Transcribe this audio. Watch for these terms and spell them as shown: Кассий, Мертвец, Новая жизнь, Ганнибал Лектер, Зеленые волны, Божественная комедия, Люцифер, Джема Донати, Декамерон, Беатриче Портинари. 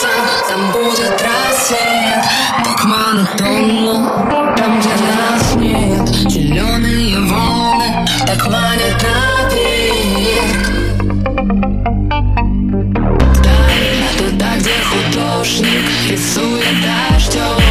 солнце, там будет рассвет, туман тонул, там где нас нет. Зеленые волны, так манят навек. Туда, где художник рисует дождем.